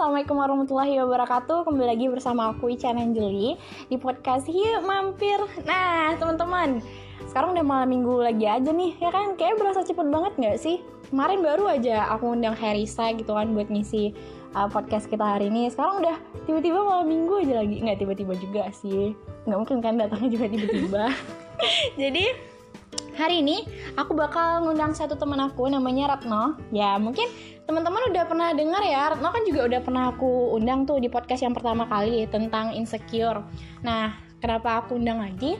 Assalamualaikum warahmatullahi wabarakatuh. Kembali lagi bersama aku Icha Lovely di podcast Hiu Mampir. Nah teman-teman, sekarang udah malam minggu lagi aja nih, ya kan? Kayaknya berasa cepet banget gak sih? Kemarin baru aja aku undang Herisa gitu kan buat ngisi podcast kita hari ini. Sekarang udah tiba-tiba malam minggu aja lagi. Gak tiba-tiba juga sih, gak mungkin kan datangnya juga tiba-tiba. Jadi hari ini aku bakal ngundang satu teman aku namanya Retno. Ya mungkin teman-teman udah pernah dengar ya, Retno kan juga udah pernah aku undang tuh di podcast yang pertama kali tentang insecure. Nah kenapa aku undang lagi?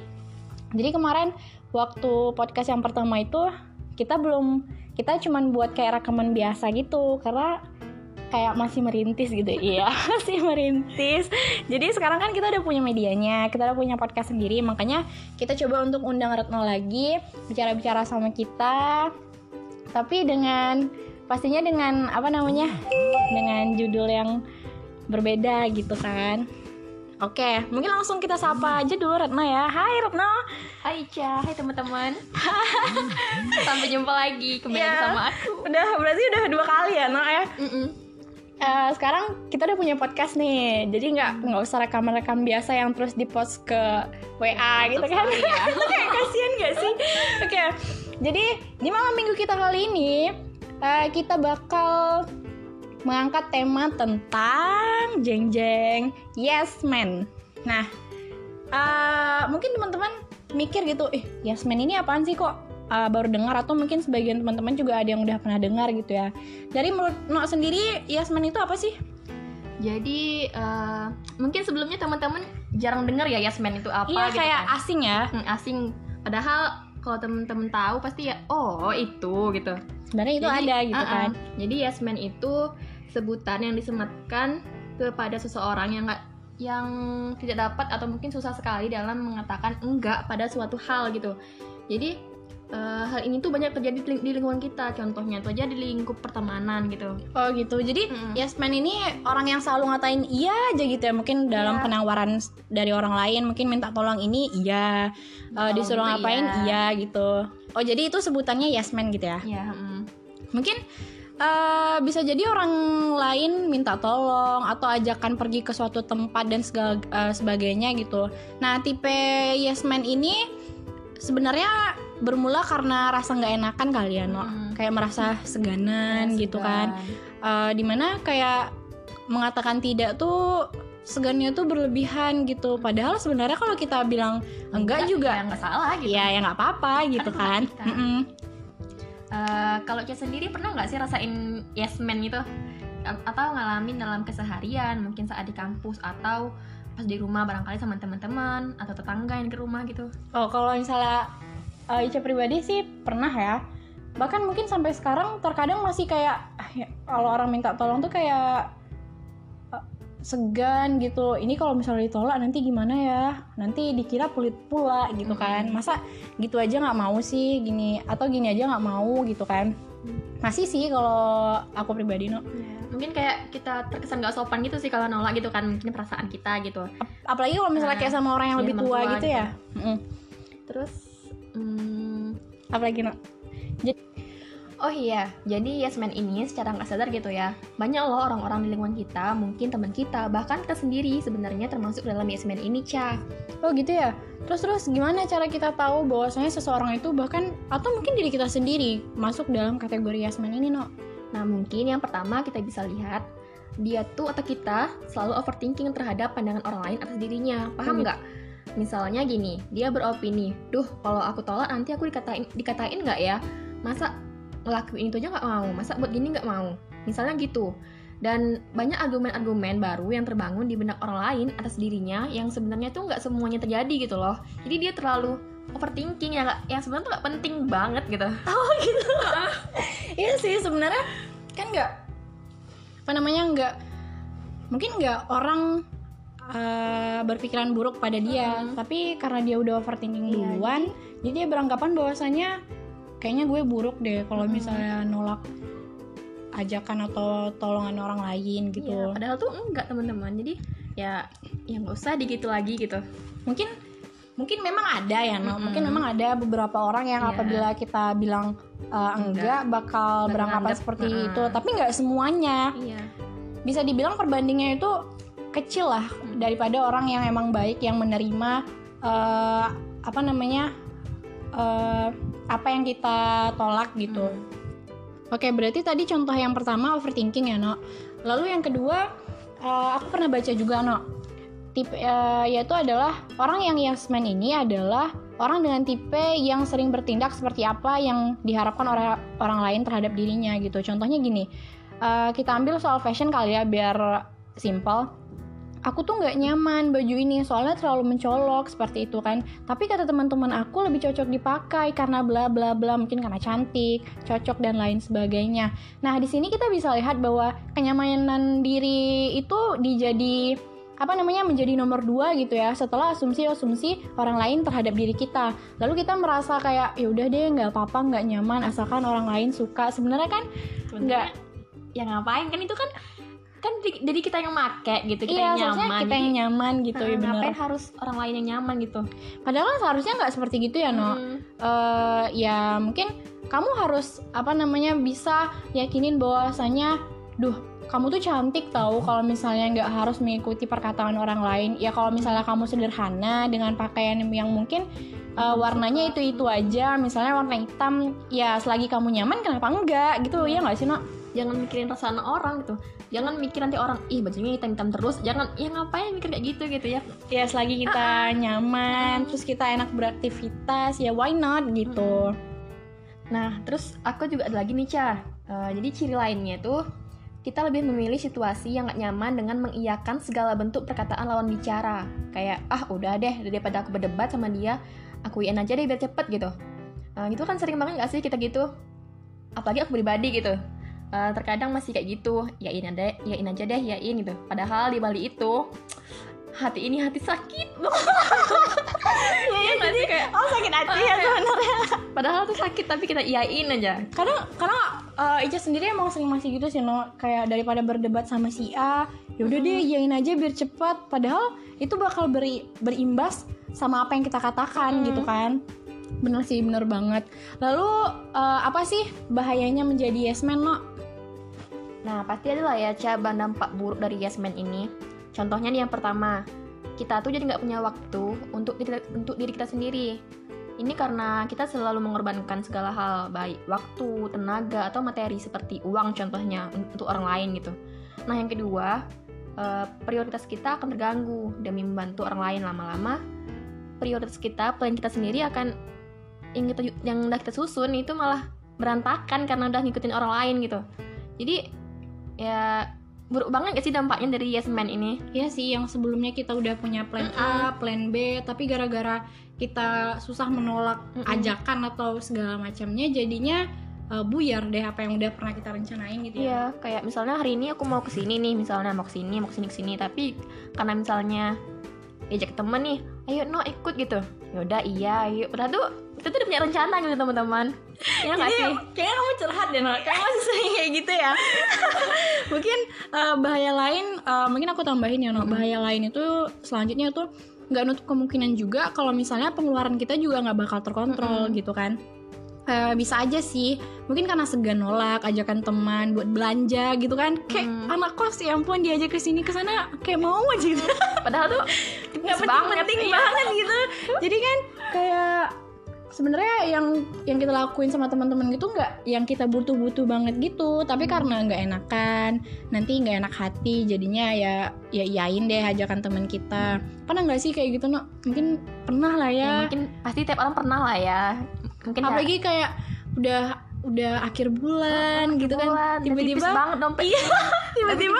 Jadi kemarin waktu podcast yang pertama itu kita cuman buat kayak rekaman biasa gitu karena kayak masih merintis gitu. Iya masih merintis. Jadi sekarang kan kita udah punya medianya, kita udah punya podcast sendiri, makanya kita coba untuk undang Retno lagi bicara-bicara sama kita, tapi dengan pastinya dengan dengan judul yang berbeda gitu kan. Oke, mungkin langsung kita sapa aja dulu Retno ya. Hai Retno. Hai Ica, hai teman-teman. Sampai jumpa lagi kembali sama aku. Berarti udah 2 kali ya, No ya. Sekarang kita udah punya podcast nih, jadi nggak usah rekam biasa yang terus dipost ke WA gitu kan? Ya. Kayak kasian nggak sih? Oke, jadi di malam minggu kita kali ini kita bakal mengangkat tema tentang jeng-jeng yes man. Nah, mungkin teman-teman mikir gitu, yes man ini apaan sih kok? Baru dengar, atau mungkin sebagian teman-teman juga ada yang udah pernah dengar gitu ya. Dari menurut Nok sendiri, yes man itu apa sih? Jadi mungkin sebelumnya teman-teman jarang dengar ya yes man itu apa. Iya gitu kayak kan. Asing ya. Asing. Padahal kalau teman-teman tahu pasti ya itu gitu. Sebenarnya itu jadi, ada gitu kan. Jadi yes man itu sebutan yang disematkan kepada seseorang yang tidak dapat atau mungkin susah sekali dalam mengatakan enggak pada suatu hal gitu. Jadi hal ini tuh banyak terjadi di lingkungan kita. Contohnya tuh aja di lingkup pertemanan gitu. Oh gitu, jadi yes man ini orang yang selalu ngatain iya aja gitu ya. Mungkin dalam penawaran dari orang lain, mungkin minta tolong ini iya, disuruh ngapain iya gitu. Oh jadi itu sebutannya yes man gitu ya. Iya. Mungkin bisa jadi orang lain minta tolong atau ajakan pergi ke suatu tempat dan segala sebagainya gitu. Nah tipe yes man ini sebenarnya bermula karena rasa nggak enakan kali ya, No. Kayak merasa seganan gitu kan. Dimana kayak mengatakan tidak tuh segannya tuh berlebihan gitu. Padahal sebenarnya kalau kita bilang enggak juga, ya nggak salah gitu. Iya, ya nggak apa-apa gitu kan. Kalau Cia sendiri pernah nggak sih rasain yes man gitu? Atau ngalamin dalam keseharian, mungkin saat di kampus atau pas di rumah barangkali sama teman-teman atau tetangga yang ke rumah gitu? Oh kalau misalnya Ica pribadi sih pernah ya. Bahkan mungkin sampai sekarang terkadang masih kayak kalau orang minta tolong tuh kayak segan gitu. Ini kalau misalnya ditolak nanti gimana ya? Nanti dikira pelit pula gitu kan. Masa gitu aja gak mau sih gini, atau gini aja gak mau gitu kan. Masih sih kalau aku pribadi, No. Mungkin kayak kita terkesan gak sopan gitu sih kalau nolak gitu kan. Mungkin perasaan kita gitu. Apalagi kalau misalnya kayak sama orang yang lebih tua gitu ya. Terus apalagi No? Jadi yes man ini secara nggak sadar gitu ya, banyak loh orang-orang di lingkungan kita, mungkin teman kita, bahkan kita sendiri sebenarnya termasuk dalam yes man ini, Ca. Oh gitu ya. Terus gimana cara kita tahu bahwasanya seseorang itu bahkan atau mungkin diri kita sendiri masuk dalam kategori yes man ini, No? Nah mungkin yang pertama kita bisa lihat dia tuh atau kita selalu overthinking terhadap pandangan orang lain atas dirinya, paham nggak? Misalnya gini, dia beropini, duh kalau aku tolak nanti aku dikatain nggak ya? Masa ngelakuin itu aja nggak mau? Masa buat gini nggak mau? Misalnya gitu. Dan banyak argumen-argumen baru yang terbangun di benak orang lain atas dirinya yang sebenarnya tuh nggak semuanya terjadi gitu loh. Jadi dia terlalu overthinking yang sebenarnya tuh nggak penting banget gitu. Oh gitu. Iya sih sebenarnya kan nggak orang berpikiran buruk pada dia, tapi karena dia udah overthinking duluan, jadi dia beranggapan bahwasanya kayaknya gue buruk deh kalau misalnya nolak ajakan atau tolongan orang lain gitu. Ya, padahal tuh enggak teman-teman. Jadi ya nggak usah digitu lagi gitu. Mungkin memang ada ya, No. Mungkin memang ada beberapa orang yang apabila kita bilang enggak bakal beranggapan seperti itu, tapi nggak semuanya. bisa dibilang perbandingnya itu kecil lah daripada orang yang emang baik, yang menerima apa yang kita tolak gitu. Oke, berarti tadi contoh yang pertama overthinking ya, No. Lalu yang kedua, aku pernah baca juga, No. Tipe yaitu adalah orang yang yes man ini adalah orang dengan tipe yang sering bertindak seperti apa yang diharapkan orang lain terhadap dirinya gitu. Contohnya gini, kita ambil soal fashion kali ya biar simple. Aku tuh nggak nyaman baju ini soalnya terlalu mencolok seperti itu kan. Tapi kata teman-teman aku lebih cocok dipakai karena bla bla bla, mungkin karena cantik, cocok dan lain sebagainya. Nah, di sini kita bisa lihat bahwa kenyamanan diri itu menjadi nomor 2 gitu ya, setelah asumsi-asumsi orang lain terhadap diri kita. Lalu kita merasa kayak ya udah deh, nggak apa-apa, nggak nyaman asalkan orang lain suka. Sebenarnya kan nggak, ya ngapain kan, itu kan jadi kita yang make gitu, kita yang nyaman. Iya, seharusnya kita yang nyaman gitu. Ya benar. Ngapain harus orang lain yang nyaman gitu? Padahal seharusnya nggak seperti gitu ya, No. Ya mungkin kamu harus bisa yakinin bahwasanya, kamu tuh cantik tahu, kalau misalnya nggak harus mengikuti perkataan orang lain. Ya kalau misalnya kamu sederhana dengan pakaian yang mungkin warnanya itu aja, misalnya warna hitam, ya selagi kamu nyaman kenapa enggak gitu, ya nggak sih, No? Jangan mikirin perasaan orang gitu. Jangan mikir nanti orang, ih bajunya hitam-hitam terus. Jangan, ya ngapain mikir kayak gitu ya. Ya selagi kita nyaman, terus kita enak beraktivitas, ya why not gitu. Nah, terus aku juga ada lagi nih, Cha. Jadi ciri lainnya tuh, kita lebih memilih situasi yang gak nyaman dengan mengiyakan segala bentuk perkataan lawan bicara. Kayak, udah deh, daripada aku berdebat sama dia, aku iyain aja deh biar cepet gitu. Itu kan sering banget gak sih kita gitu? Apalagi aku pribadi gitu. Terkadang masih kayak gitu, iyain aja deh gitu. Padahal di balik itu, hati ini hati sakit. Jadi, kayak, sakit hati ya sebenarnya. Padahal tuh sakit, tapi kita iyain aja. Karena Ica sendiri emang sering masih gitu sih, No. Kayak daripada berdebat sama si A, yaudah deh iyain aja biar cepat. Padahal itu bakal berimbas sama apa yang kita katakan gitu kan. Bener sih, bener banget. Lalu apa sih bahayanya menjadi yes man, No? Nah, pasti adalah ya, Ca, dampak buruk dari yes man ini. Contohnya nih yang pertama, kita tuh jadi gak punya waktu untuk diri kita sendiri. Ini karena kita selalu mengorbankan segala hal, baik waktu, tenaga, atau materi seperti uang contohnya untuk orang lain gitu. Nah yang kedua, prioritas kita akan terganggu. Demi membantu orang lain, lama-lama prioritas kita, plan kita sendiri akan yang udah kita susun itu malah berantakan karena udah ngikutin orang lain gitu. Jadi ya buruk banget gak sih dampaknya dari yes man ini? Iya sih, yang sebelumnya kita udah punya plan A, plan B, tapi gara-gara kita susah menolak ajakan atau segala macamnya, jadinya buyar deh apa yang udah pernah kita rencanain gitu ya. Iya, kayak misalnya hari ini aku mau kesini nih, misalnya mau kesini, tapi karena misalnya diajak temen nih, ayo No ikut gitu, yaudah iya, yuk. Padahal tuh kita tuh udah punya rencana gitu teman-teman. Ya nggak sih? Kayaknya kamu curhat deh, No. Kamu masih sering kayak gitu ya. Mungkin bahaya lain, mungkin aku tambahin ya, No. Bahaya lain itu selanjutnya tuh, nggak nutup kemungkinan juga kalau misalnya pengeluaran kita juga nggak bakal terkontrol gitu kan. Bisa aja sih, mungkin karena segan nolak ajakan teman buat belanja gitu kan. Kayak anak kos, ya ampun diajak kesini kesana kayak mau aja gitu. Padahal tuh nggak penting banget gitu. Jadi kan kayak sebenarnya yang kita lakuin sama teman-teman gitu nggak yang kita butuh-butuh banget gitu, tapi karena nggak enakan, nanti nggak enak hati, jadinya ya iyain deh ajakan teman kita. Pernah nggak sih kayak gitu, No? Mungkin pernah lah ya. Mungkin pasti tiap orang pernah lah ya. Mungkin apalagi ya, kayak udah akhir bulan gitu kan, tiba-tiba tipis banget dompet. tiba-tiba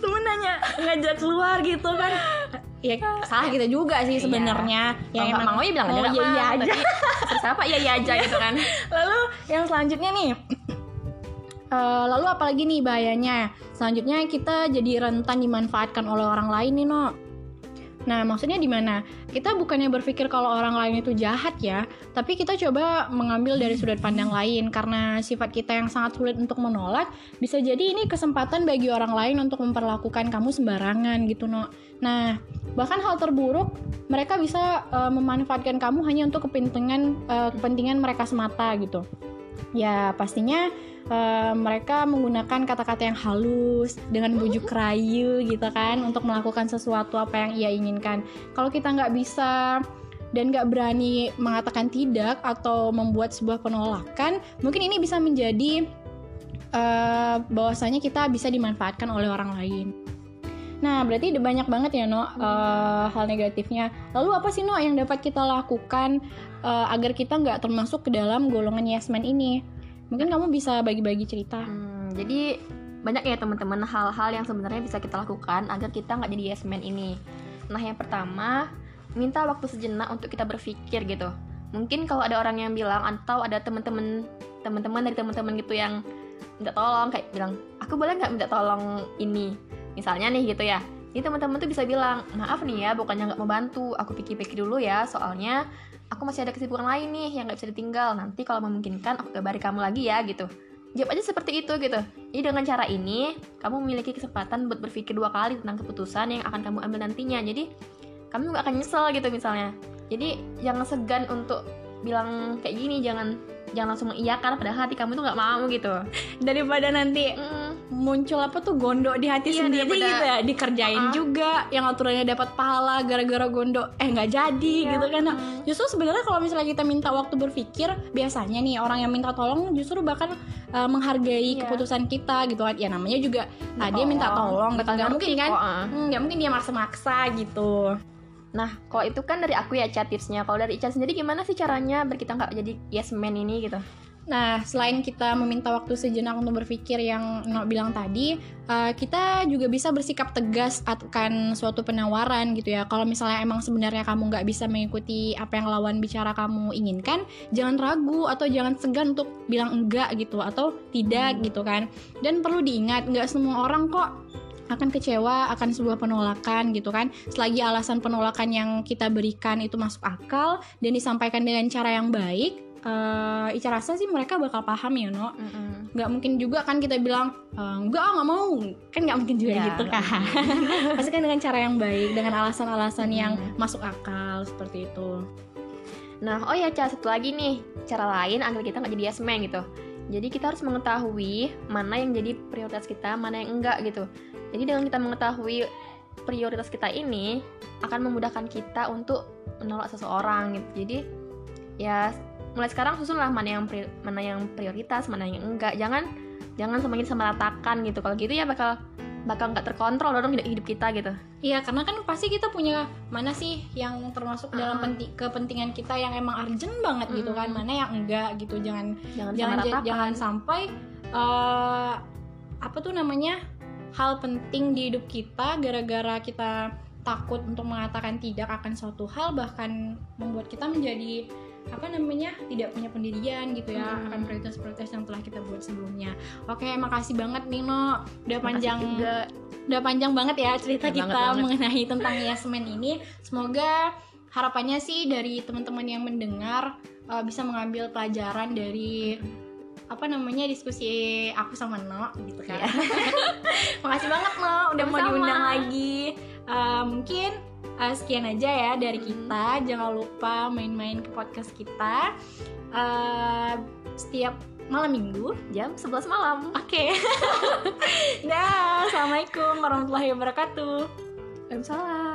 temen nanya ngajak keluar gitu kan. Ya salah kita juga sih sebenarnya. Iya. Yang emang mau ya bilang aja iya aja. Terus apa iya aja gitu kan. Lalu yang selanjutnya nih, lalu apalagi nih bahayanya? Selanjutnya kita jadi rentan dimanfaatkan oleh orang lain nih, No. Nah, maksudnya di mana? Kita bukannya berpikir kalau orang lain itu jahat ya, tapi kita coba mengambil dari sudut pandang lain. Karena sifat kita yang sangat sulit untuk menolak, bisa jadi ini kesempatan bagi orang lain untuk memperlakukan kamu sembarangan gitu, No. Nah, bahkan hal terburuk, mereka bisa memanfaatkan kamu hanya untuk kepentingan mereka semata gitu. Ya pastinya mereka menggunakan kata-kata yang halus dengan bujuk rayu gitu kan untuk melakukan sesuatu apa yang ia inginkan. Kalau kita nggak bisa dan nggak berani mengatakan tidak atau membuat sebuah penolakan, mungkin ini bisa menjadi bahwasanya kita bisa dimanfaatkan oleh orang lain. Nah, berarti ada banyak banget ya No hal negatifnya. Lalu apa sih No yang dapat kita lakukan agar kita nggak termasuk ke dalam golongan yes man ini? Mungkin kamu bisa bagi-bagi cerita. Jadi banyak ya teman-teman hal-hal yang sebenarnya bisa kita lakukan agar kita nggak jadi yes man ini. Nah, yang pertama, minta waktu sejenak untuk kita berpikir gitu. Mungkin kalau ada orang yang bilang atau ada teman-teman dari teman-teman gitu yang minta tolong, kayak bilang, aku boleh nggak minta tolong ini? Misalnya nih gitu ya, jadi teman-teman tuh bisa bilang, maaf nih ya, bukannya nggak mau bantu, aku pikir-pikir dulu ya, soalnya aku masih ada kesibukan lain nih yang nggak bisa ditinggal, nanti kalau memungkinkan aku kabari kamu lagi ya gitu. Jawab aja seperti itu gitu. Jadi dengan cara ini, kamu memiliki kesempatan buat berpikir dua kali tentang keputusan yang akan kamu ambil nantinya. Jadi kamu nggak akan nyesel gitu misalnya. Jadi jangan segan untuk bilang kayak gini, jangan langsung mengiyakan padahal hati kamu tuh nggak mau gitu. Daripada nanti muncul apa tuh gondok di hati sendiri gitu ya, dikerjain juga yang aturannya dapat pahala gara-gara gondok nggak jadi gitu kan. Nah, justru sebenarnya kalau misalnya kita minta waktu berpikir, biasanya nih orang yang minta tolong justru bahkan menghargai keputusan kita gitu kan. Ya namanya juga dia minta tolong gitu, nggak mungkin kan nggak mungkin dia maksa-maksa gitu. Nah, kalau itu kan dari aku ya Icha tipsnya. Kalau dari Icha sendiri gimana sih caranya biar kita nggak jadi yes man ini gitu? Nah, selain kita meminta waktu sejenak untuk berpikir yang Nok bilang tadi, kita juga bisa bersikap tegas akan suatu penawaran gitu ya. Kalau misalnya emang sebenarnya kamu nggak bisa mengikuti apa yang lawan bicara kamu inginkan, jangan ragu atau jangan segan untuk bilang enggak gitu atau tidak gitu kan. Dan perlu diingat, nggak semua orang kok akan kecewa akan sebuah penolakan gitu kan, selagi alasan penolakan yang kita berikan itu masuk akal dan disampaikan dengan cara yang baik, Icha rasa sih mereka bakal paham ya No. Gak mungkin juga kan kita bilang gak mau, kan gak mungkin juga ya, gitu kan. Pasti kan dengan cara yang baik, dengan alasan-alasan yang masuk akal seperti itu. Nah, cara satu lagi nih, cara lain agar kita gak jadi yes man gitu. Jadi kita harus mengetahui mana yang jadi prioritas kita, mana yang enggak gitu. Jadi dengan kita mengetahui prioritas kita ini akan memudahkan kita untuk menolak seseorang gitu. Jadi ya mulai sekarang susunlah mana yang prioritas, mana yang enggak. Jangan semakin disamaratakan gitu. Kalau gitu ya bakal nggak terkontrol dong hidup kita gitu. Iya, karena kan pasti kita punya mana sih yang termasuk dalam kepentingan kita yang emang urgent banget gitu kan, mana yang enggak gitu. Jangan sampai hal penting di hidup kita gara-gara kita takut untuk mengatakan tidak akan suatu hal, bahkan membuat kita menjadi tidak punya pendirian gitu ya akan prioritas-prioritas yang telah kita buat sebelumnya. Oke, makasih banget Nino, udah panjang banget ya cerita kita mengenai tentang yes man ini. Semoga harapannya sih dari teman-teman yang mendengar bisa mengambil pelajaran dari diskusi aku sama No gitu kan. Makasih banget No udah mau diundang lagi. Mungkin sekian aja ya dari kita. Jangan lupa main-main ke podcast kita setiap malam minggu jam 11 malam. Oke. Dah, assalamualaikum warahmatullahi wabarakatuh. Waalaikumsalam.